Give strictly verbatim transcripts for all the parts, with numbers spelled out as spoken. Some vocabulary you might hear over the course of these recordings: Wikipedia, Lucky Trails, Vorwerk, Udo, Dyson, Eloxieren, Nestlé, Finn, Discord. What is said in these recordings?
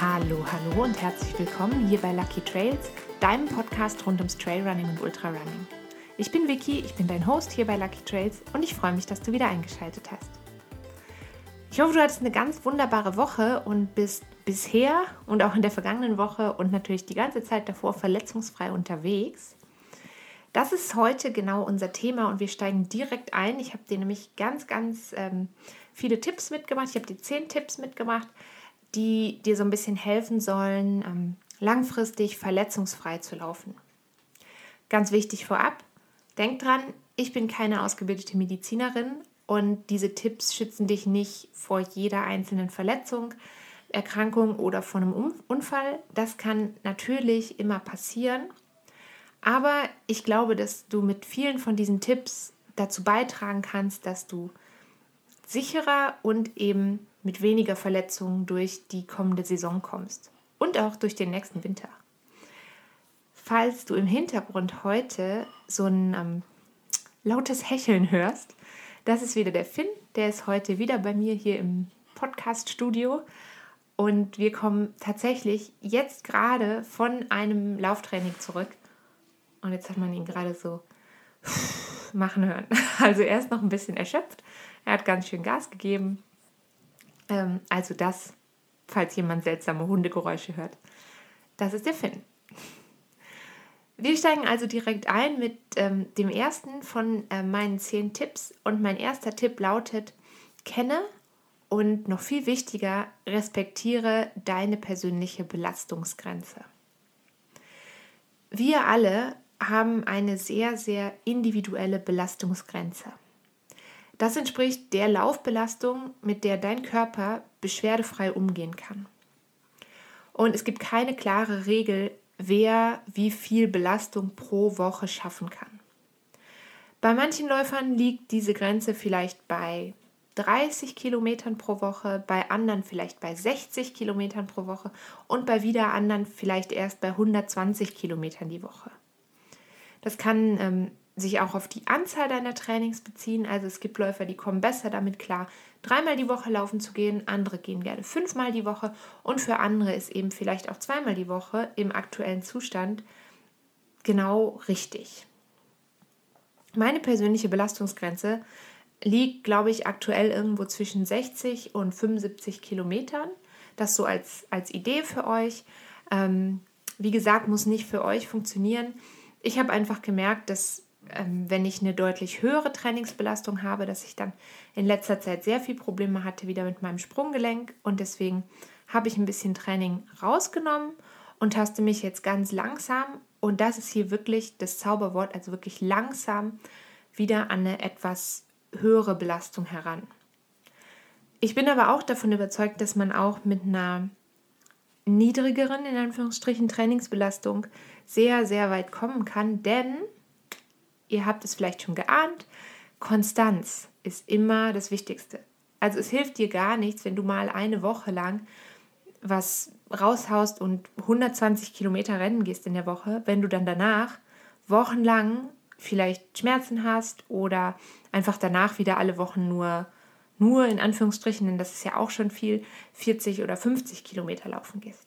Hallo, hallo und herzlich willkommen hier bei Lucky Trails, deinem Podcast rund ums Trailrunning und Ultrarunning. Ich bin Vicky, ich bin dein Host hier bei Lucky Trails und ich freue mich, dass du wieder eingeschaltet hast. Ich hoffe, du hattest eine ganz wunderbare Woche und bist bisher und auch in der vergangenen Woche und natürlich die ganze Zeit davor verletzungsfrei unterwegs. Das ist heute genau unser Thema und wir steigen direkt ein. Ich habe dir nämlich ganz, ganz ähm, viele Tipps mitgemacht. Ich habe dir zehn Tipps mitgemacht, die dir so ein bisschen helfen sollen, ähm, langfristig verletzungsfrei zu laufen. Ganz wichtig vorab, denk dran, ich bin keine ausgebildete Medizinerin und diese Tipps schützen dich nicht vor jeder einzelnen Verletzung, Erkrankung oder vor einem Unfall. Das kann natürlich immer passieren. Aber ich glaube, dass du mit vielen von diesen Tipps dazu beitragen kannst, dass du sicherer und eben mit weniger Verletzungen durch die kommende Saison kommst und auch durch den nächsten Winter. Falls du im Hintergrund heute so ein ähm, lautes Hecheln hörst, das ist wieder der Finn, der ist heute wieder bei mir hier im Podcast-Studio. Und wir kommen tatsächlich jetzt gerade von einem Lauftraining zurück. Und jetzt hat man ihn gerade so machen hören. Also er ist noch ein bisschen erschöpft. Er hat ganz schön Gas gegeben. Ähm, also das, falls jemand seltsame Hundegeräusche hört, das ist der Finn. Wir steigen also direkt ein mit ähm, dem ersten von äh, meinen zehn Tipps. Und mein erster Tipp lautet, kenne und noch viel wichtiger, respektiere deine persönliche Belastungsgrenze. Wir alle haben eine sehr, sehr individuelle Belastungsgrenze. Das entspricht der Laufbelastung, mit der dein Körper beschwerdefrei umgehen kann. Und es gibt keine klare Regel, wer wie viel Belastung pro Woche schaffen kann. Bei manchen Läufern liegt diese Grenze vielleicht bei dreißig Kilometern pro Woche, bei anderen vielleicht bei sechzig Kilometern pro Woche und bei wieder anderen vielleicht erst bei hundertzwanzig Kilometern die Woche. Das kann ähm, sich auch auf die Anzahl deiner Trainings beziehen. Also es gibt Läufer, die kommen besser damit klar, dreimal die Woche laufen zu gehen, andere gehen gerne fünfmal die Woche und für andere ist eben vielleicht auch zweimal die Woche im aktuellen Zustand genau richtig. Meine persönliche Belastungsgrenze liegt, glaube ich, aktuell irgendwo zwischen sechzig und fünfundsiebzig Kilometern. Das so als, als Idee für euch. Ähm, wie gesagt, muss nicht für euch funktionieren. Ich habe einfach gemerkt, dass ähm, wenn ich eine deutlich höhere Trainingsbelastung habe, dass ich dann in letzter Zeit sehr viel Probleme hatte wieder mit meinem Sprunggelenk. Und deswegen habe ich ein bisschen Training rausgenommen und taste mich jetzt ganz langsam. Und das ist hier wirklich das Zauberwort, also wirklich langsam wieder an eine etwas höhere Belastung heran. Ich bin aber auch davon überzeugt, dass man auch mit einer niedrigeren, in Anführungsstrichen, Trainingsbelastung sehr, sehr weit kommen kann, denn, ihr habt es vielleicht schon geahnt, Konstanz ist immer das Wichtigste. Also es hilft dir gar nichts, wenn du mal eine Woche lang was raushaust und hundertzwanzig Kilometer rennen gehst in der Woche, wenn du dann danach wochenlang vielleicht Schmerzen hast oder einfach danach wieder alle Wochen nur, nur in Anführungsstrichen, denn das ist ja auch schon viel, vierzig oder fünfzig Kilometer laufen gehst.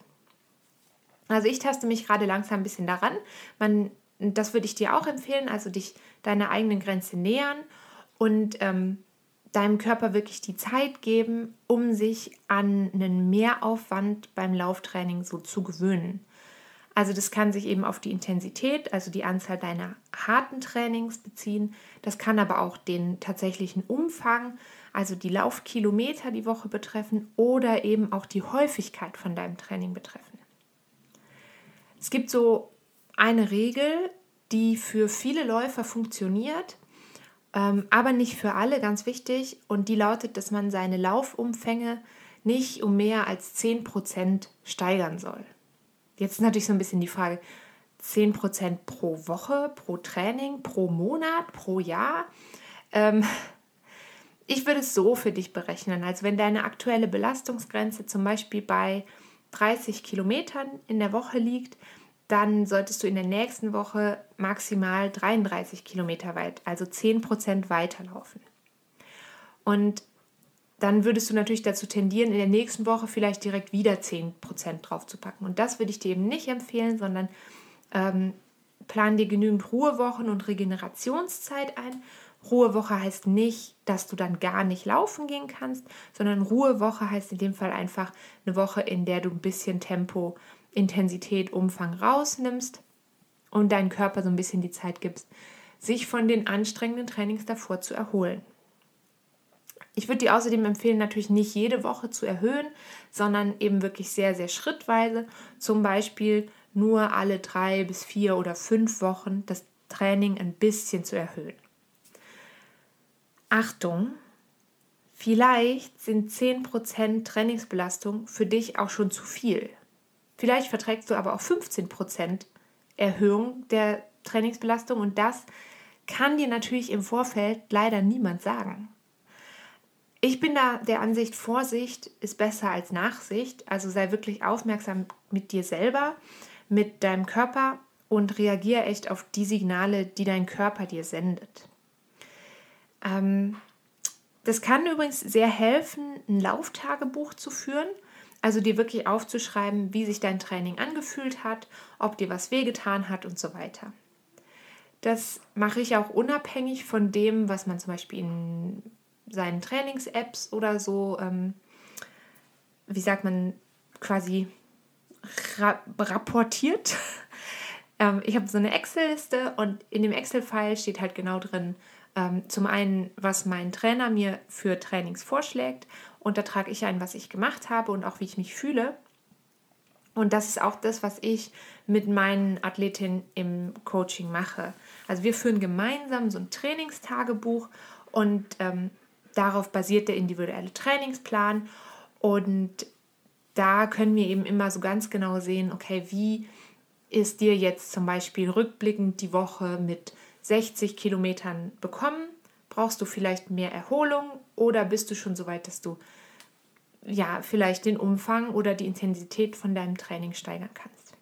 Also ich taste mich gerade langsam ein bisschen daran. Man, das würde ich dir auch empfehlen, also dich deiner eigenen Grenze nähern und ähm, deinem Körper wirklich die Zeit geben, um sich an einen Mehraufwand beim Lauftraining so zu gewöhnen. Also das kann sich eben auf die Intensität, also die Anzahl deiner harten Trainings beziehen. Das kann aber auch den tatsächlichen Umfang, also die Laufkilometer die Woche betreffen oder eben auch die Häufigkeit von deinem Training betreffen. Es gibt so eine Regel, die für viele Läufer funktioniert, ähm, aber nicht für alle, ganz wichtig. Und die lautet, dass man seine Laufumfänge nicht um mehr als zehn Prozent steigern soll. Jetzt ist natürlich so ein bisschen die Frage, zehn Prozent pro Woche, pro Training, pro Monat, pro Jahr. Ähm, ich würde es so für dich berechnen. Also wenn deine aktuelle Belastungsgrenze zum Beispiel bei dreißig Kilometern in der Woche liegt, dann solltest du in der nächsten Woche maximal dreiunddreißig Kilometer weit, also zehn Prozent weiterlaufen. Und dann würdest du natürlich dazu tendieren, in der nächsten Woche vielleicht direkt wieder zehn Prozent draufzupacken. Und das würde ich dir eben nicht empfehlen, sondern ähm, plan dir genügend Ruhewochen und Regenerationszeit ein. Ruhewoche heißt nicht, dass du dann gar nicht laufen gehen kannst, sondern Ruhewoche heißt in dem Fall einfach eine Woche, in der du ein bisschen Tempo, Intensität, Umfang rausnimmst und deinem Körper so ein bisschen die Zeit gibst, sich von den anstrengenden Trainings davor zu erholen. Ich würde dir außerdem empfehlen, natürlich nicht jede Woche zu erhöhen, sondern eben wirklich sehr, sehr schrittweise, zum Beispiel nur alle drei bis vier oder fünf Wochen das Training ein bisschen zu erhöhen. Achtung, vielleicht sind zehn Prozent Trainingsbelastung für dich auch schon zu viel. Vielleicht verträgst du aber auch fünfzehn Prozent Erhöhung der Trainingsbelastung und das kann dir natürlich im Vorfeld leider niemand sagen. Ich bin da der Ansicht, Vorsicht ist besser als Nachsicht, also sei wirklich aufmerksam mit dir selber, mit deinem Körper und reagiere echt auf die Signale, die dein Körper dir sendet. Das kann übrigens sehr helfen, ein Lauftagebuch zu führen, also dir wirklich aufzuschreiben, wie sich dein Training angefühlt hat, ob dir was wehgetan hat und so weiter. Das mache ich auch unabhängig von dem, was man zum Beispiel in seinen Trainings-Apps oder so, ähm, wie sagt man, quasi ra- rapportiert. ähm, ich habe so eine Excel-Liste und in dem Excel-File steht halt genau drin, zum einen, was mein Trainer mir für Trainings vorschlägt und da trage ich ein, was ich gemacht habe und auch, wie ich mich fühle. Und das ist auch das, was ich mit meinen Athletinnen im Coaching mache. Also wir führen gemeinsam so ein Trainingstagebuch und ähm, darauf basiert der individuelle Trainingsplan und da können wir eben immer so ganz genau sehen, okay, wie ist dir jetzt zum Beispiel rückblickend die Woche mit sechzig Kilometern bekommen? Brauchst du vielleicht mehr Erholung oder bist du schon so weit, dass du ja vielleicht den Umfang oder die Intensität von deinem Training steigern kannst?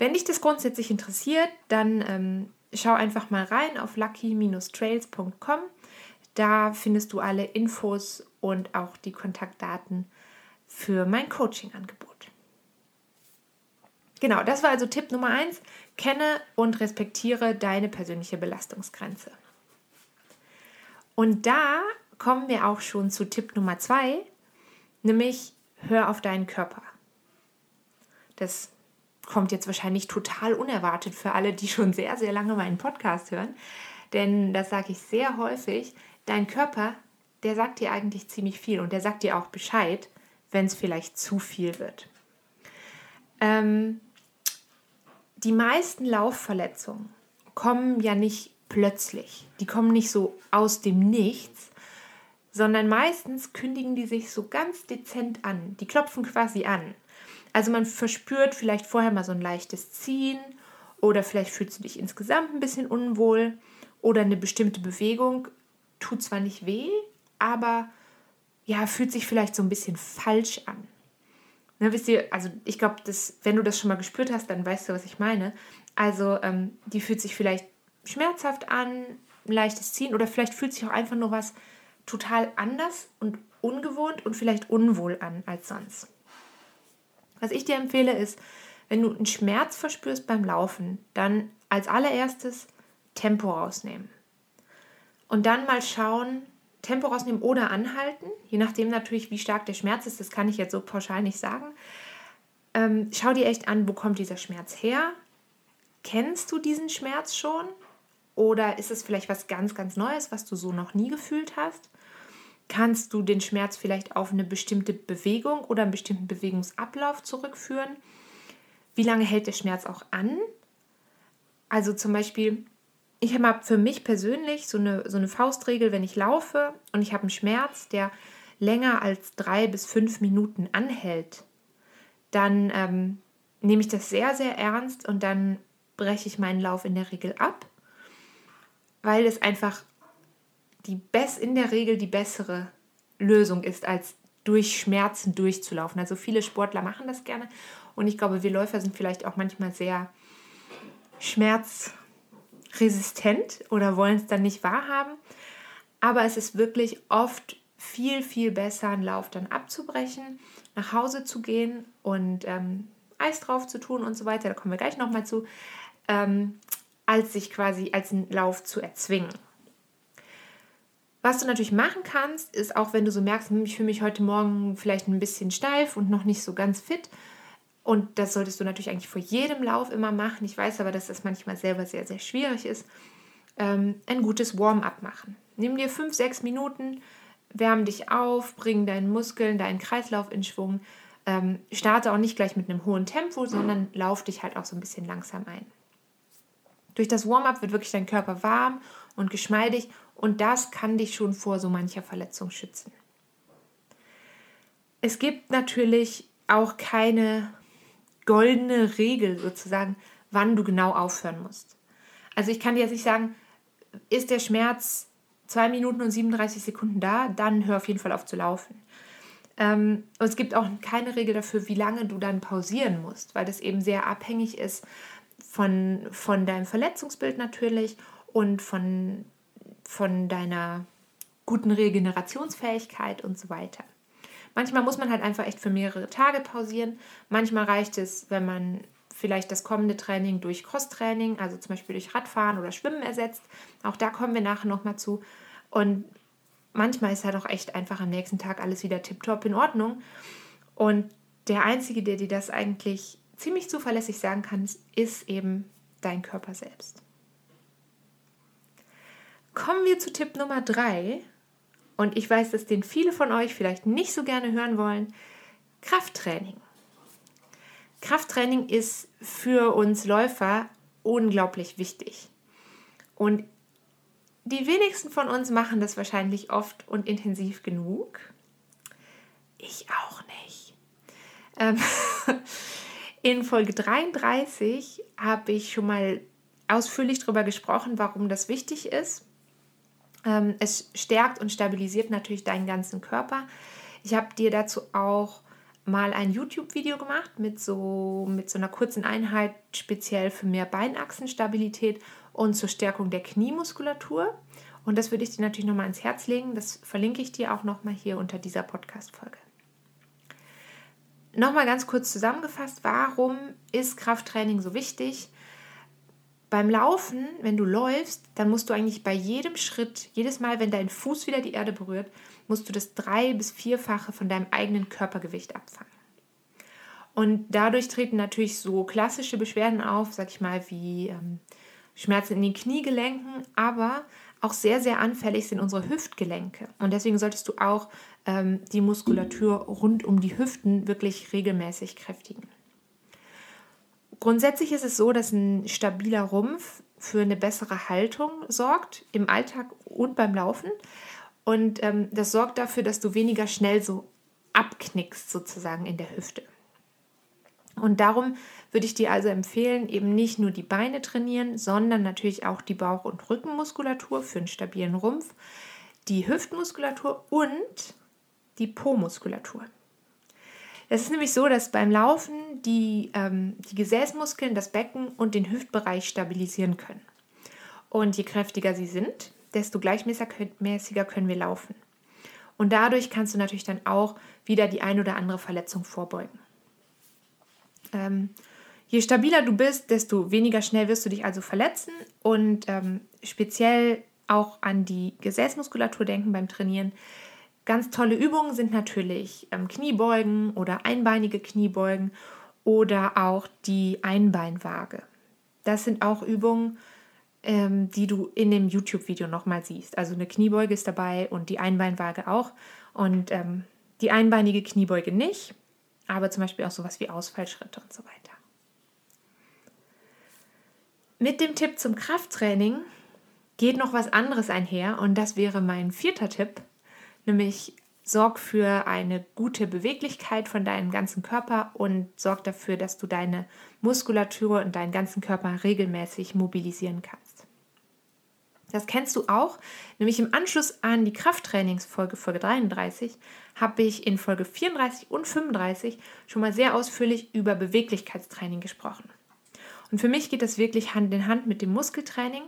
Wenn dich das grundsätzlich interessiert, dann ähm, schau einfach mal rein auf lucky dash trails punkt com. Da findest du alle Infos und auch die Kontaktdaten für mein Coaching-Angebot. Genau, das war also Tipp Nummer eins. Kenne und respektiere deine persönliche Belastungsgrenze. Und da kommen wir auch schon zu Tipp Nummer zwei, nämlich hör auf deinen Körper. Das kommt jetzt wahrscheinlich total unerwartet für alle, die schon sehr, sehr lange meinen Podcast hören. Denn das sage ich sehr häufig, dein Körper, der sagt dir eigentlich ziemlich viel und der sagt dir auch Bescheid, wenn es vielleicht zu viel wird. Ähm... Die meisten Laufverletzungen kommen ja nicht plötzlich, die kommen nicht so aus dem Nichts, sondern meistens kündigen die sich so ganz dezent an, die klopfen quasi an. Also man verspürt vielleicht vorher mal so ein leichtes Ziehen oder vielleicht fühlst du dich insgesamt ein bisschen unwohl oder eine bestimmte Bewegung tut zwar nicht weh, aber ja, fühlt sich vielleicht so ein bisschen falsch an. Na, wisst ihr, also ich glaube, wenn du das schon mal gespürt hast, dann weißt du, was ich meine. Also ähm, die fühlt sich vielleicht schmerzhaft an, ein leichtes Ziehen oder vielleicht fühlt sich auch einfach nur was total anders und ungewohnt und vielleicht unwohl an als sonst. Was ich dir empfehle ist, wenn du einen Schmerz verspürst beim Laufen, dann als allererstes Tempo rausnehmen. Und dann mal schauen, Tempo rausnehmen oder anhalten, je nachdem natürlich, wie stark der Schmerz ist, das kann ich jetzt so pauschal nicht sagen. Ähm, schau dir echt an, wo kommt dieser Schmerz her? Kennst du diesen Schmerz schon? Oder ist es vielleicht was ganz, ganz Neues, was du so noch nie gefühlt hast? Kannst du den Schmerz vielleicht auf eine bestimmte Bewegung oder einen bestimmten Bewegungsablauf zurückführen? Wie lange hält der Schmerz auch an? Also zum Beispiel, ich habe für mich persönlich so eine, so eine Faustregel, wenn ich laufe und ich habe einen Schmerz, der länger als drei bis fünf Minuten anhält, dann ähm, nehme ich das sehr, sehr ernst und dann breche ich meinen Lauf in der Regel ab, weil es einfach die best, in der Regel die bessere Lösung ist, als durch Schmerzen durchzulaufen. Also viele Sportler machen das gerne und ich glaube, wir Läufer sind vielleicht auch manchmal sehr schmerzresistent oder wollen es dann nicht wahrhaben, aber es ist wirklich oft viel, viel besser einen Lauf dann abzubrechen, nach Hause zu gehen und ähm, Eis drauf zu tun und so weiter, da kommen wir gleich nochmal zu, ähm, als sich quasi als einen Lauf zu erzwingen. Was du natürlich machen kannst, ist auch, wenn du so merkst, ich fühle mich heute Morgen vielleicht ein bisschen steif und noch nicht so ganz fit, und das solltest du natürlich eigentlich vor jedem Lauf immer machen, ich weiß aber, dass das manchmal selber sehr, sehr schwierig ist, ähm, ein gutes Warm-up machen. Nimm dir fünf, sechs Minuten, wärm dich auf, bring deinen Muskeln, deinen Kreislauf in Schwung. Ähm, starte auch nicht gleich mit einem hohen Tempo, sondern lauf dich halt auch so ein bisschen langsam ein. Durch das Warm-up wird wirklich dein Körper warm und geschmeidig und das kann dich schon vor so mancher Verletzung schützen. Es gibt natürlich auch keine goldene Regel sozusagen, wann du genau aufhören musst. Also ich kann dir jetzt nicht sagen, ist der Schmerz zwei Minuten und siebenunddreißig Sekunden da, dann hör auf jeden Fall auf zu laufen. Ähm, und es gibt auch keine Regel dafür, wie lange du dann pausieren musst, weil das eben sehr abhängig ist von, von deinem Verletzungsbild natürlich und von, von deiner guten Regenerationsfähigkeit und so weiter. Manchmal muss man halt einfach echt für mehrere Tage pausieren. Manchmal reicht es, wenn man vielleicht das kommende Training durch Crosstraining, also zum Beispiel durch Radfahren oder Schwimmen ersetzt. Auch da kommen wir nachher nochmal zu. Und manchmal ist halt auch echt einfach am nächsten Tag alles wieder tiptop in Ordnung. Und der Einzige, der dir das eigentlich ziemlich zuverlässig sagen kann, ist eben dein Körper selbst. Kommen wir zu Tipp Nummer drei. Und ich weiß, dass den viele von euch vielleicht nicht so gerne hören wollen. Krafttraining. Krafttraining ist für uns Läufer unglaublich wichtig. Und die wenigsten von uns machen das wahrscheinlich oft und intensiv genug. Ich auch nicht. Ähm In Folge dreiunddreißig habe ich schon mal ausführlich darüber gesprochen, warum das wichtig ist. Ähm, es stärkt und stabilisiert natürlich deinen ganzen Körper. Ich habe dir dazu auch mal ein YouTube-Video gemacht mit so, mit so einer kurzen Einheit speziell für mehr Beinachsenstabilität und zur Stärkung der Kniemuskulatur. Und das würde ich dir natürlich nochmal ans Herz legen. Das verlinke ich dir auch nochmal hier unter dieser Podcast-Folge. Nochmal ganz kurz zusammengefasst, warum ist Krafttraining so wichtig? Beim Laufen, wenn du läufst, dann musst du eigentlich bei jedem Schritt, jedes Mal, wenn dein Fuß wieder die Erde berührt, musst du das drei- bis vierfache von deinem eigenen Körpergewicht abfangen. Und dadurch treten natürlich so klassische Beschwerden auf, sag ich mal, wie ähm, Schmerzen in den Kniegelenken, aber auch sehr, sehr anfällig sind unsere Hüftgelenke. Und deswegen solltest du auch ähm, die Muskulatur rund um die Hüften wirklich regelmäßig kräftigen. Grundsätzlich ist es so, dass ein stabiler Rumpf für eine bessere Haltung sorgt, im Alltag und beim Laufen. Und ähm, das sorgt dafür, dass du weniger schnell so abknickst sozusagen in der Hüfte. Und darum würde ich dir also empfehlen, eben nicht nur die Beine trainieren, sondern natürlich auch die Bauch- und Rückenmuskulatur für einen stabilen Rumpf, die Hüftmuskulatur und die Po-Muskulatur. Es ist nämlich so, dass beim Laufen die, ähm, die Gesäßmuskeln das Becken und den Hüftbereich stabilisieren können. Und je kräftiger sie sind, desto gleichmäßiger können wir laufen. Und dadurch kannst du natürlich dann auch wieder die ein oder andere Verletzung vorbeugen. Ähm, je stabiler du bist, desto weniger schnell wirst du dich also verletzen und ähm, speziell auch an die Gesäßmuskulatur denken beim Trainieren. Ganz tolle Übungen sind natürlich ähm, Kniebeugen oder einbeinige Kniebeugen oder auch die Einbeinwaage. Das sind auch Übungen, ähm, die du in dem YouTube-Video nochmal siehst. Also eine Kniebeuge ist dabei und die Einbeinwaage auch und ähm, die einbeinige Kniebeuge nicht. Aber zum Beispiel auch sowas wie Ausfallschritte und so weiter. Mit dem Tipp zum Krafttraining geht noch was anderes einher und das wäre mein vierter Tipp, nämlich sorg für eine gute Beweglichkeit von deinem ganzen Körper und sorg dafür, dass du deine Muskulatur und deinen ganzen Körper regelmäßig mobilisieren kannst. Das kennst du auch, nämlich im Anschluss an die Krafttrainingsfolge, Folge dreiunddreißig, habe ich in Folge vierunddreißig und fünfunddreißig schon mal sehr ausführlich über Beweglichkeitstraining gesprochen. Und für mich geht das wirklich Hand in Hand mit dem Muskeltraining,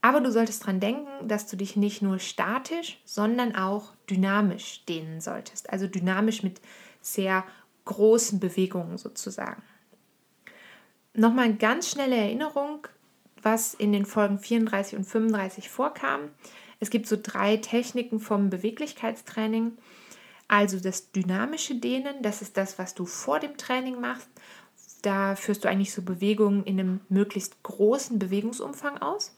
Aber du solltest dran denken, dass du dich nicht nur statisch, sondern auch dynamisch dehnen solltest. Also dynamisch mit sehr großen Bewegungen sozusagen. Nochmal eine ganz schnelle Erinnerung, was in den Folgen vierunddreißig und fünfunddreißig vorkam. Es gibt so drei Techniken vom Beweglichkeitstraining. Also das dynamische Dehnen, das ist das, was du vor dem Training machst. Da führst du eigentlich so Bewegungen in einem möglichst großen Bewegungsumfang aus.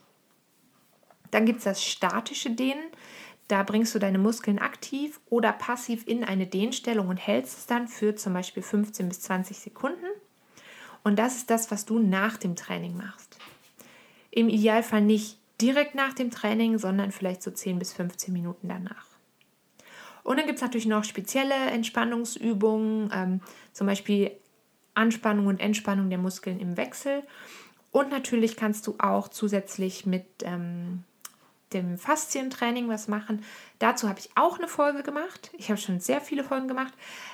Dann gibt es das statische Dehnen. Da bringst du deine Muskeln aktiv oder passiv in eine Dehnstellung und hältst es dann für zum Beispiel fünfzehn bis zwanzig Sekunden. Und das ist das, was du nach dem Training machst. Im Idealfall nicht direkt nach dem Training, sondern vielleicht so zehn bis fünfzehn Minuten danach. Und dann gibt es natürlich noch spezielle Entspannungsübungen, ähm, zum Beispiel Anspannung und Entspannung der Muskeln im Wechsel. Und natürlich kannst du auch zusätzlich mit ähm, dem Faszientraining was machen. Dazu habe ich auch eine Folge gemacht. Ich habe schon sehr viele Folgen gemacht.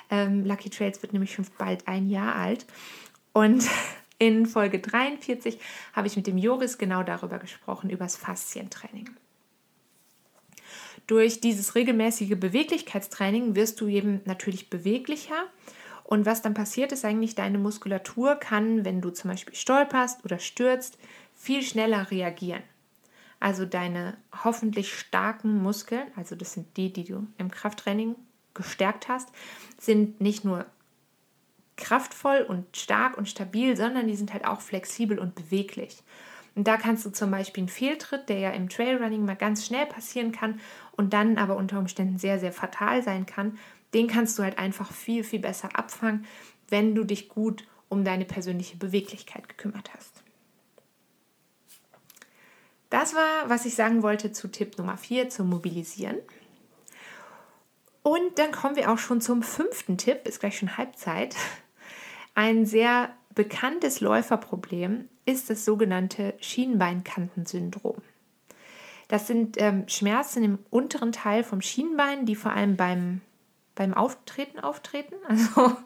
Ähm, Lucky Trails wird nämlich schon bald ein Jahr alt. Und in Folge dreiundvierzig habe ich mit dem Joris genau darüber gesprochen, über das Faszientraining. Durch dieses regelmäßige Beweglichkeitstraining wirst du eben natürlich beweglicher. Und was dann passiert, ist eigentlich, deine Muskulatur kann, wenn du zum Beispiel stolperst oder stürzt, viel schneller reagieren. Also deine hoffentlich starken Muskeln, also das sind die, die du im Krafttraining gestärkt hast, sind nicht nur kraftvoll und stark und stabil, sondern die sind halt auch flexibel und beweglich. Und da kannst du zum Beispiel einen Fehltritt, der ja im Trailrunning mal ganz schnell passieren kann und dann aber unter Umständen sehr, sehr fatal sein kann, den kannst du halt einfach viel, viel besser abfangen, wenn du dich gut um deine persönliche Beweglichkeit gekümmert hast. Das war, was ich sagen wollte zu Tipp Nummer vier, zum Mobilisieren. Und dann kommen wir auch schon zum fünften Tipp, ist gleich schon Halbzeit. Ein sehr bekanntes Läuferproblem ist das sogenannte Schienbeinkantensyndrom. Das sind ähm, Schmerzen im unteren Teil vom Schienbein, die vor allem beim, beim Auftreten auftreten. Also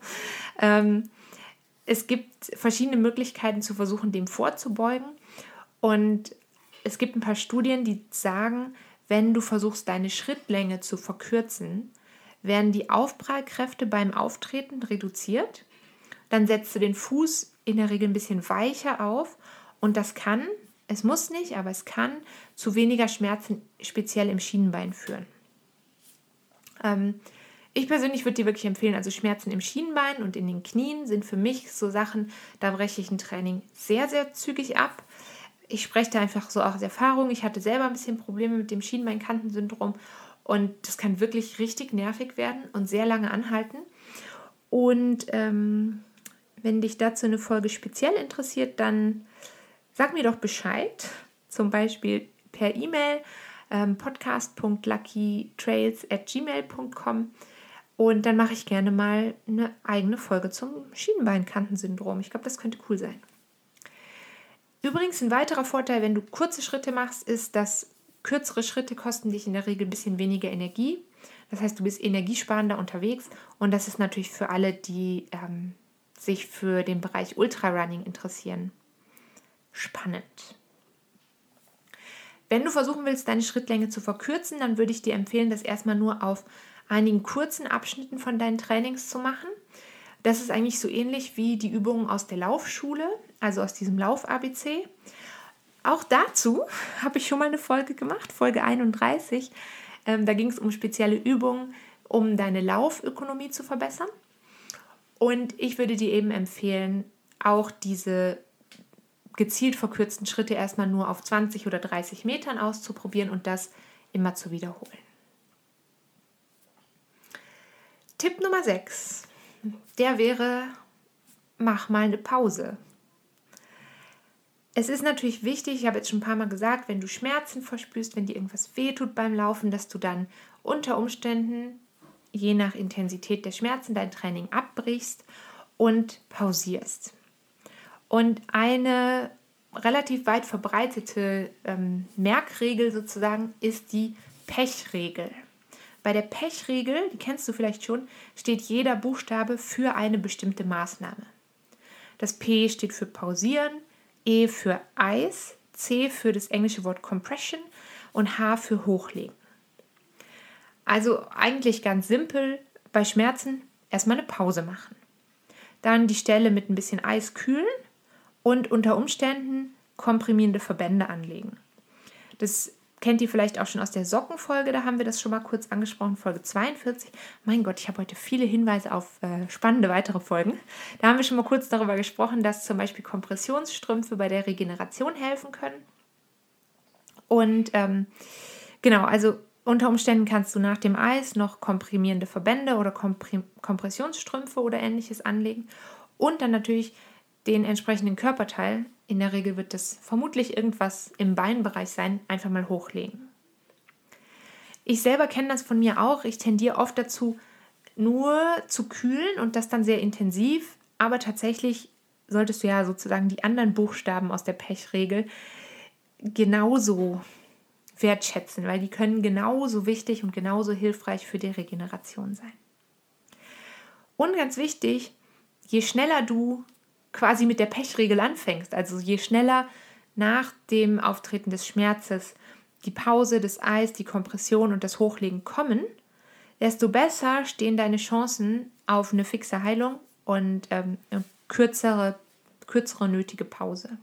ähm, es gibt verschiedene Möglichkeiten zu versuchen, dem vorzubeugen. Und es gibt ein paar Studien, die sagen, wenn du versuchst, deine Schrittlänge zu verkürzen, werden die Aufprallkräfte beim Auftreten reduziert. Dann setzt du den Fuß in der Regel ein bisschen weicher auf und das kann, es muss nicht, aber es kann zu weniger Schmerzen speziell im Schienbein führen. Ähm, ich persönlich würde dir wirklich empfehlen, also Schmerzen im Schienbein und in den Knien sind für mich so Sachen, da breche ich ein Training sehr, sehr zügig ab. Ich spreche da einfach so aus Erfahrung. Ich hatte selber ein bisschen Probleme mit dem Schienbeinkantensyndrom und das kann wirklich richtig nervig werden und sehr lange anhalten. Und ähm, wenn dich dazu eine Folge speziell interessiert, dann sag mir doch Bescheid, zum Beispiel per E-Mail ähm, podcast punkt lucky trails at gmail punkt com und dann mache ich gerne mal eine eigene Folge zum Schienbeinkantensyndrom. Ich glaube, das könnte cool sein. Übrigens ein weiterer Vorteil, wenn du kurze Schritte machst, ist, dass kürzere Schritte kosten dich in der Regel ein bisschen weniger Energie. Das heißt, du bist energiesparender unterwegs und das ist natürlich für alle, die ähm, sich für den Bereich Ultrarunning interessieren, spannend. Wenn du versuchen willst, deine Schrittlänge zu verkürzen, dann würde ich dir empfehlen, das erstmal nur auf einigen kurzen Abschnitten von deinen Trainings zu machen. Das ist eigentlich so ähnlich wie die Übungen aus der Laufschule, also aus diesem Lauf-A B C. Auch dazu habe ich schon mal eine Folge gemacht, Folge einunddreißig. Ähm, da ging es um spezielle Übungen, um deine Laufökonomie zu verbessern. Und ich würde dir eben empfehlen, auch diese gezielt verkürzten Schritte erstmal nur auf zwanzig oder dreißig Metern auszuprobieren und das immer zu wiederholen. Tipp Nummer sechs, der wäre, mach mal eine Pause. Es ist natürlich wichtig, ich habe jetzt schon ein paar Mal gesagt, wenn du Schmerzen verspürst, wenn dir irgendwas wehtut beim Laufen, dass du dann unter Umständen, je nach Intensität der Schmerzen, dein Training abbrichst und pausierst. Und eine relativ weit verbreitete ähm, Merkregel sozusagen ist die Pechregel. Bei der Pechregel, die kennst du vielleicht schon, steht jeder Buchstabe für eine bestimmte Maßnahme. Das P steht für pausieren, E für Eis, C für das englische Wort Compression und H für Hochlegen. Also eigentlich ganz simpel, bei Schmerzen erstmal eine Pause machen. Dann die Stelle mit ein bisschen Eis kühlen und unter Umständen komprimierende Verbände anlegen. Das kennt ihr vielleicht auch schon aus der Sockenfolge, da haben wir das schon mal kurz angesprochen, Folge zweiundvierzig. Mein Gott, ich habe heute viele Hinweise auf äh, spannende weitere Folgen. Da haben wir schon mal kurz darüber gesprochen, dass zum Beispiel Kompressionsstrümpfe bei der Regeneration helfen können. Und ähm, genau, also unter Umständen kannst du nach dem Eis noch komprimierende Verbände oder Komprim- Kompressionsstrümpfe oder ähnliches anlegen und dann natürlich den entsprechenden Körperteil, in der Regel wird das vermutlich irgendwas im Beinbereich sein, einfach mal hochlegen. Ich selber kenne das von mir auch, ich tendiere oft dazu, nur zu kühlen und das dann sehr intensiv, aber tatsächlich solltest du ja sozusagen die anderen Buchstaben aus der Pechregel genauso wertschätzen, weil die können genauso wichtig und genauso hilfreich für die Regeneration sein. Und ganz wichtig, je schneller du quasi mit der Pechregel anfängst, also je schneller nach dem Auftreten des Schmerzes die Pause, das Eis, die Kompression und das Hochlegen kommen, desto besser stehen deine Chancen auf eine fixe Heilung und ähm, eine kürzere, kürzere nötige Pause.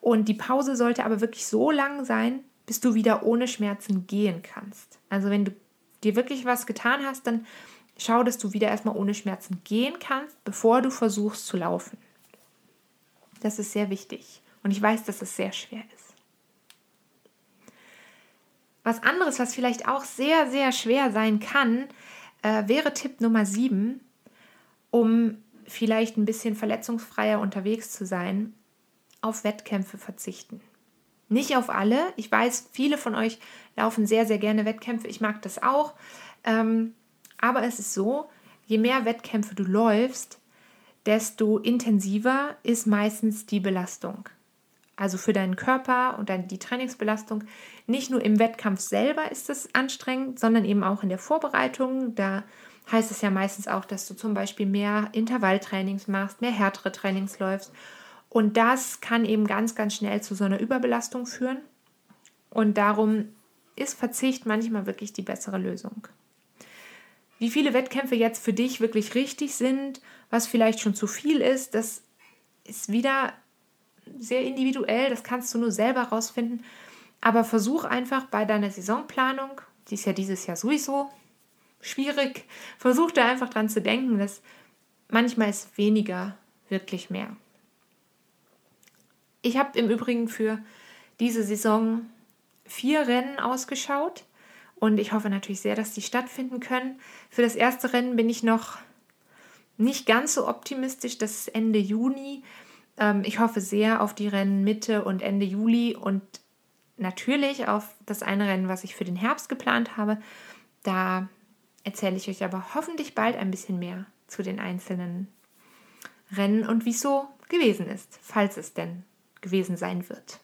Und die Pause sollte aber wirklich so lang sein, bis du wieder ohne Schmerzen gehen kannst. Also wenn du dir wirklich was getan hast, dann schau, dass du wieder erstmal ohne Schmerzen gehen kannst, bevor du versuchst zu laufen. Das ist sehr wichtig. Und ich weiß, dass es sehr schwer ist. Was anderes, was vielleicht auch sehr, sehr schwer sein kann, äh, wäre Tipp Nummer sieben, um vielleicht ein bisschen verletzungsfreier unterwegs zu sein, auf Wettkämpfe verzichten. Nicht auf alle. Ich weiß, viele von euch laufen sehr, sehr gerne Wettkämpfe. Ich mag das auch. Ähm, Aber es ist so, je mehr Wettkämpfe du läufst, desto intensiver ist meistens die Belastung. Also für deinen Körper und dann die Trainingsbelastung. Nicht nur im Wettkampf selber ist es anstrengend, sondern eben auch in der Vorbereitung. Da heißt es ja meistens auch, dass du zum Beispiel mehr Intervalltrainings machst, mehr härtere Trainings läufst. Und das kann eben ganz, ganz schnell zu so einer Überbelastung führen. Und darum ist Verzicht manchmal wirklich die bessere Lösung. Wie viele Wettkämpfe jetzt für dich wirklich richtig sind, was vielleicht schon zu viel ist, das ist wieder sehr individuell, das kannst du nur selber rausfinden. Aber versuch einfach bei deiner Saisonplanung, die ist ja dieses Jahr sowieso schwierig, versuch da einfach dran zu denken, dass manchmal ist weniger wirklich mehr. Ich habe im Übrigen für diese Saison vier Rennen ausgeschaut. Und ich hoffe natürlich sehr, dass die stattfinden können. Für das erste Rennen bin ich noch nicht ganz so optimistisch. Das ist Ende Juni. Ich hoffe sehr auf die Rennen Mitte und Ende Juli und natürlich auf das eine Rennen, was ich für den Herbst geplant habe. Da erzähle ich euch aber hoffentlich bald ein bisschen mehr zu den einzelnen Rennen und wie es so gewesen ist, falls es denn gewesen sein wird.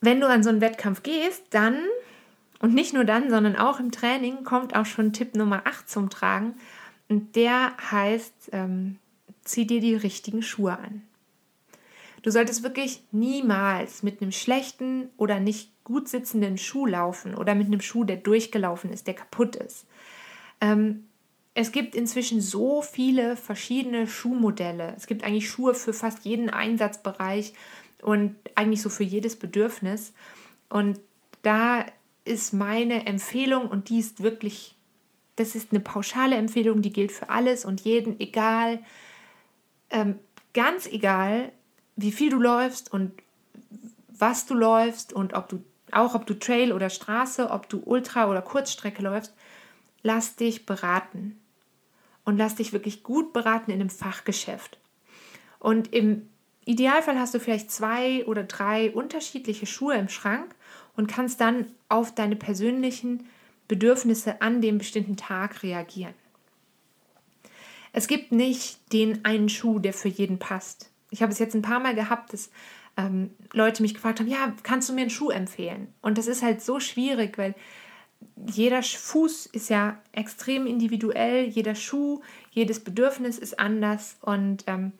Wenn du an so einen Wettkampf gehst, dann, und nicht nur dann, sondern auch im Training, kommt auch schon Tipp Nummer acht zum Tragen. Und der heißt, ähm, zieh dir die richtigen Schuhe an. Du solltest wirklich niemals mit einem schlechten oder nicht gut sitzenden Schuh laufen oder mit einem Schuh, der durchgelaufen ist, der kaputt ist. Ähm, es gibt inzwischen so viele verschiedene Schuhmodelle. Es gibt eigentlich Schuhe für fast jeden Einsatzbereich, und eigentlich so für jedes Bedürfnis. Und da ist meine Empfehlung, und die ist wirklich, das ist eine pauschale Empfehlung, die gilt für alles und jeden, egal, ähm, ganz egal, wie viel du läufst und was du läufst und ob du auch ob du Trail oder Straße, ob du Ultra- oder Kurzstrecke läufst, lass dich beraten. Und lass dich wirklich gut beraten in einem Fachgeschäft. Und im Idealfall hast du vielleicht zwei oder drei unterschiedliche Schuhe im Schrank und kannst dann auf deine persönlichen Bedürfnisse an dem bestimmten Tag reagieren. Es gibt nicht den einen Schuh, der für jeden passt. Ich habe es jetzt ein paar Mal gehabt, dass ähm, Leute mich gefragt haben, ja, kannst du mir einen Schuh empfehlen? Und das ist halt so schwierig, weil jeder Fuß ist ja extrem individuell, jeder Schuh, jedes Bedürfnis ist anders und ähm,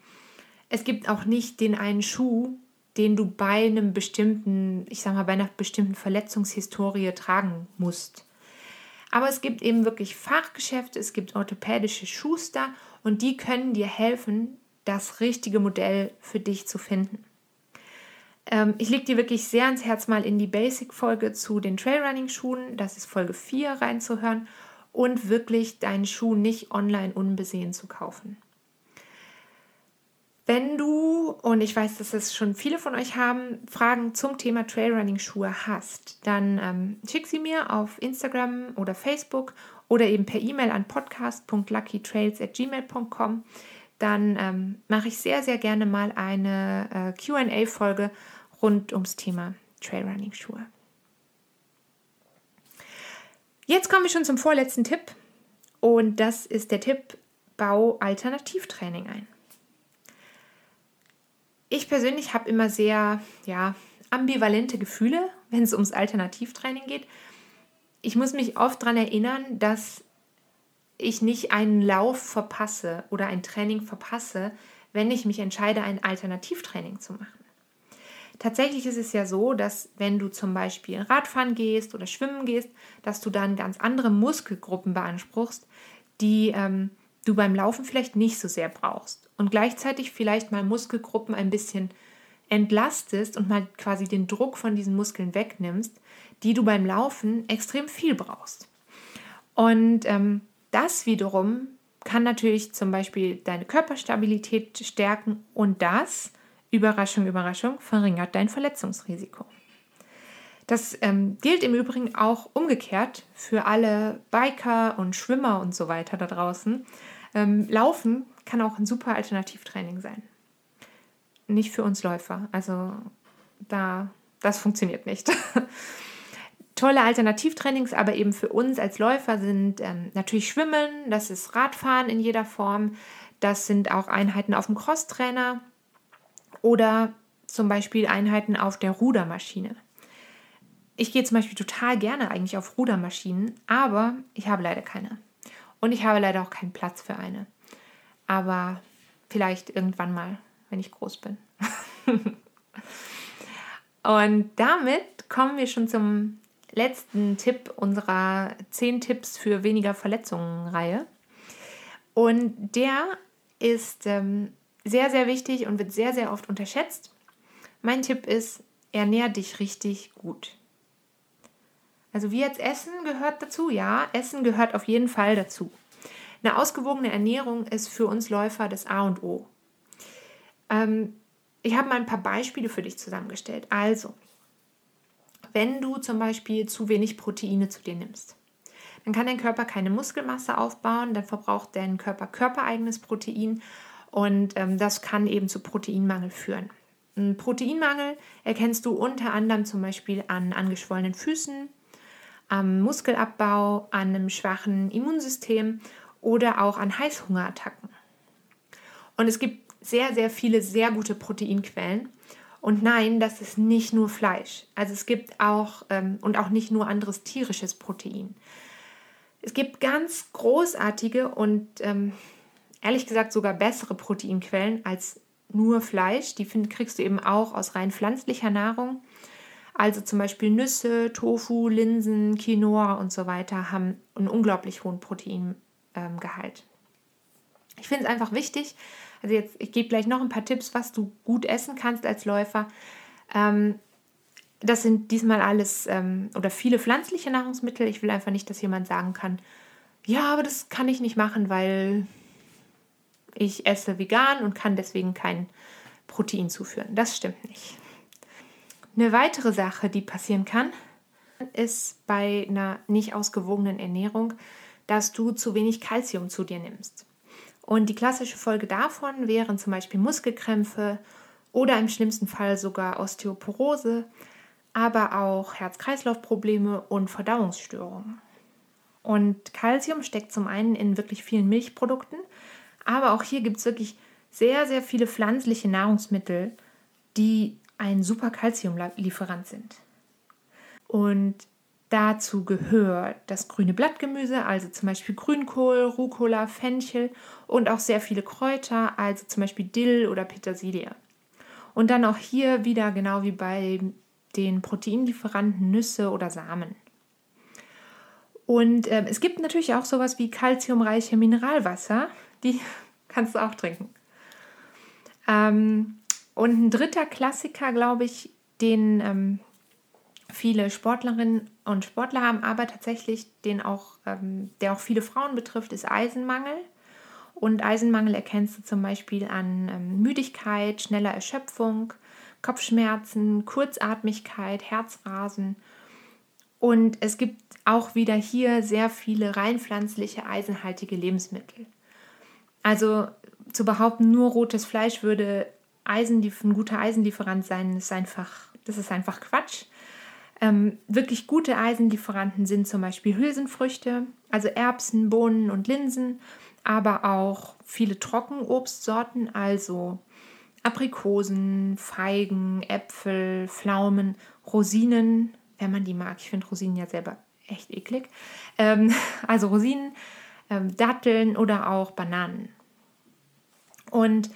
es gibt auch nicht den einen Schuh, den du bei einem bestimmten, ich sag mal, bei einer bestimmten Verletzungshistorie tragen musst. Aber es gibt eben wirklich Fachgeschäfte, es gibt orthopädische Schuster und die können dir helfen, das richtige Modell für dich zu finden. Ähm, ich lege dir wirklich sehr ans Herz, mal in die Basic-Folge zu den Trailrunning-Schuhen, das ist Folge vier, reinzuhören und wirklich deinen Schuh nicht online unbesehen zu kaufen. Wenn du, und ich weiß, dass es schon viele von euch haben, Fragen zum Thema Trailrunning-Schuhe hast, dann ähm, schick sie mir auf Instagram oder Facebook oder eben per E-Mail an podcast punkt lucky trails at gmail punkt com. Dann ähm, mache ich sehr, sehr gerne mal eine äh, Q und A-Folge rund ums Thema Trailrunning-Schuhe. Jetzt kommen wir schon zum vorletzten Tipp und das ist der Tipp, bau Alternativtraining ein. Ich persönlich habe immer sehr ja, ambivalente Gefühle, wenn es ums Alternativtraining geht. Ich muss mich oft daran erinnern, dass ich nicht einen Lauf verpasse oder ein Training verpasse, wenn ich mich entscheide, ein Alternativtraining zu machen. Tatsächlich ist es ja so, dass wenn du zum Beispiel Radfahren gehst oder Schwimmen gehst, dass du dann ganz andere Muskelgruppen beanspruchst, die ähm, du beim Laufen vielleicht nicht so sehr brauchst. Und gleichzeitig vielleicht mal Muskelgruppen ein bisschen entlastest und mal quasi den Druck von diesen Muskeln wegnimmst, die du beim Laufen extrem viel brauchst. Und ähm, das wiederum kann natürlich zum Beispiel deine Körperstabilität stärken und das, Überraschung, Überraschung, verringert dein Verletzungsrisiko. Das ähm, gilt im Übrigen auch umgekehrt für alle Biker und Schwimmer und so weiter da draußen. Ähm, Laufen kann auch ein super Alternativtraining sein. Nicht für uns Läufer. Also da, das funktioniert nicht. Tolle Alternativtrainings, aber eben für uns als Läufer sind ähm, natürlich Schwimmen, das ist Radfahren in jeder Form, das sind auch Einheiten auf dem Crosstrainer oder zum Beispiel Einheiten auf der Rudermaschine. Ich gehe zum Beispiel total gerne eigentlich auf Rudermaschinen, aber ich habe leider keine. Und ich habe leider auch keinen Platz für eine. Aber vielleicht irgendwann mal, wenn ich groß bin. Und damit kommen wir schon zum letzten Tipp unserer zehn Tipps für weniger Verletzungen-Reihe. Und der ist ähm, sehr, sehr wichtig und wird sehr, sehr oft unterschätzt. Mein Tipp ist, ernähr dich richtig gut. Also wie jetzt Essen gehört dazu? Ja, Essen gehört auf jeden Fall dazu. Eine ausgewogene Ernährung ist für uns Läufer das A und O. Ähm, ich habe mal ein paar Beispiele für dich zusammengestellt. Also, wenn du zum Beispiel zu wenig Proteine zu dir nimmst, dann kann dein Körper keine Muskelmasse aufbauen, dann verbraucht dein Körper körpereigenes Protein und ähm, das kann eben zu Proteinmangel führen. Einen Proteinmangel erkennst du unter anderem zum Beispiel an angeschwollenen Füßen, am Muskelabbau, an einem schwachen Immunsystem oder auch an Heißhungerattacken. Und es gibt sehr, sehr viele sehr gute Proteinquellen. Und nein, das ist nicht nur Fleisch. Also es gibt auch ähm, und auch nicht nur anderes tierisches Protein. Es gibt ganz großartige und ähm, ehrlich gesagt sogar bessere Proteinquellen als nur Fleisch. Die find, kriegst du eben auch aus rein pflanzlicher Nahrung. Also zum Beispiel Nüsse, Tofu, Linsen, Quinoa und so weiter haben einen unglaublich hohen Proteingehalt. Ich finde es einfach wichtig, also jetzt, ich gebe gleich noch ein paar Tipps, was du gut essen kannst als Läufer. Das sind diesmal alles oder viele pflanzliche Nahrungsmittel. Ich will einfach nicht, dass jemand sagen kann, ja, aber das kann ich nicht machen, weil ich esse vegan und kann deswegen kein Protein zuführen. Das stimmt nicht. Eine weitere Sache, die passieren kann, ist bei einer nicht ausgewogenen Ernährung, dass du zu wenig Kalzium zu dir nimmst. Und die klassische Folge davon wären zum Beispiel Muskelkrämpfe oder im schlimmsten Fall sogar Osteoporose, aber auch Herz-Kreislauf-Probleme und Verdauungsstörungen. Und Kalzium steckt zum einen in wirklich vielen Milchprodukten, aber auch hier gibt es wirklich sehr, sehr viele pflanzliche Nahrungsmittel, die ein super Kalziumlieferant sind. Und Dazu gehört das grüne Blattgemüse, also zum Beispiel Grünkohl, Rucola, Fenchel und auch sehr viele Kräuter, also zum Beispiel Dill oder Petersilie. Und dann auch hier wieder genau wie bei den Proteinlieferanten Nüsse oder Samen. Und äh, es gibt natürlich auch sowas wie kalziumreiche Mineralwasser, die kannst du auch trinken. Ähm, und ein dritter Klassiker, glaube ich, den ähm, viele Sportlerinnen und Sportler haben, aber tatsächlich den auch, ähm, der auch viele Frauen betrifft, ist Eisenmangel. Und Eisenmangel erkennst du zum Beispiel an ähm, Müdigkeit, schneller Erschöpfung, Kopfschmerzen, Kurzatmigkeit, Herzrasen. Und es gibt auch wieder hier sehr viele rein pflanzliche, eisenhaltige Lebensmittel. Also zu behaupten, nur rotes Fleisch würde Eisen, ein guter Eisenlieferant sein, ist einfach, das ist einfach Quatsch. Ähm, wirklich gute Eisenlieferanten sind zum Beispiel Hülsenfrüchte, also Erbsen, Bohnen und Linsen, aber auch viele Trockenobstsorten, also Aprikosen, Feigen, Äpfel, Pflaumen, Rosinen, wenn man die mag. Ich finde Rosinen ja selber echt eklig. Ähm, also Rosinen, ähm, Datteln oder auch Bananen. Und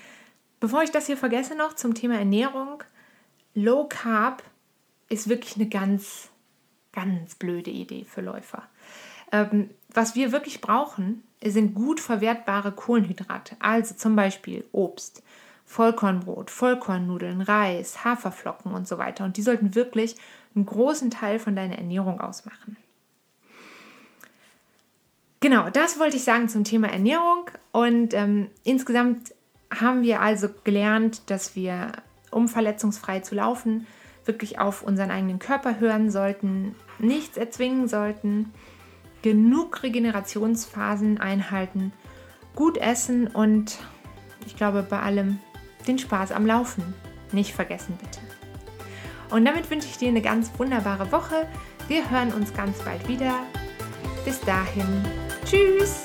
bevor ich das hier vergesse noch zum Thema Ernährung, Low Carb ist wirklich eine ganz, ganz blöde Idee für Läufer. Ähm, was wir wirklich brauchen, sind gut verwertbare Kohlenhydrate, also zum Beispiel Obst, Vollkornbrot, Vollkornnudeln, Reis, Haferflocken und so weiter. Und die sollten wirklich einen großen Teil von deiner Ernährung ausmachen. Genau, das wollte ich sagen zum Thema Ernährung. Und ähm, insgesamt haben wir also gelernt, dass wir, um verletzungsfrei zu laufen, wirklich auf unseren eigenen Körper hören sollten, nichts erzwingen sollten, genug Regenerationsphasen einhalten, gut essen und ich glaube bei allem den Spaß am Laufen nicht vergessen, bitte. Und damit wünsche ich dir eine ganz wunderbare Woche. Wir hören uns ganz bald wieder. Bis dahin. Tschüss!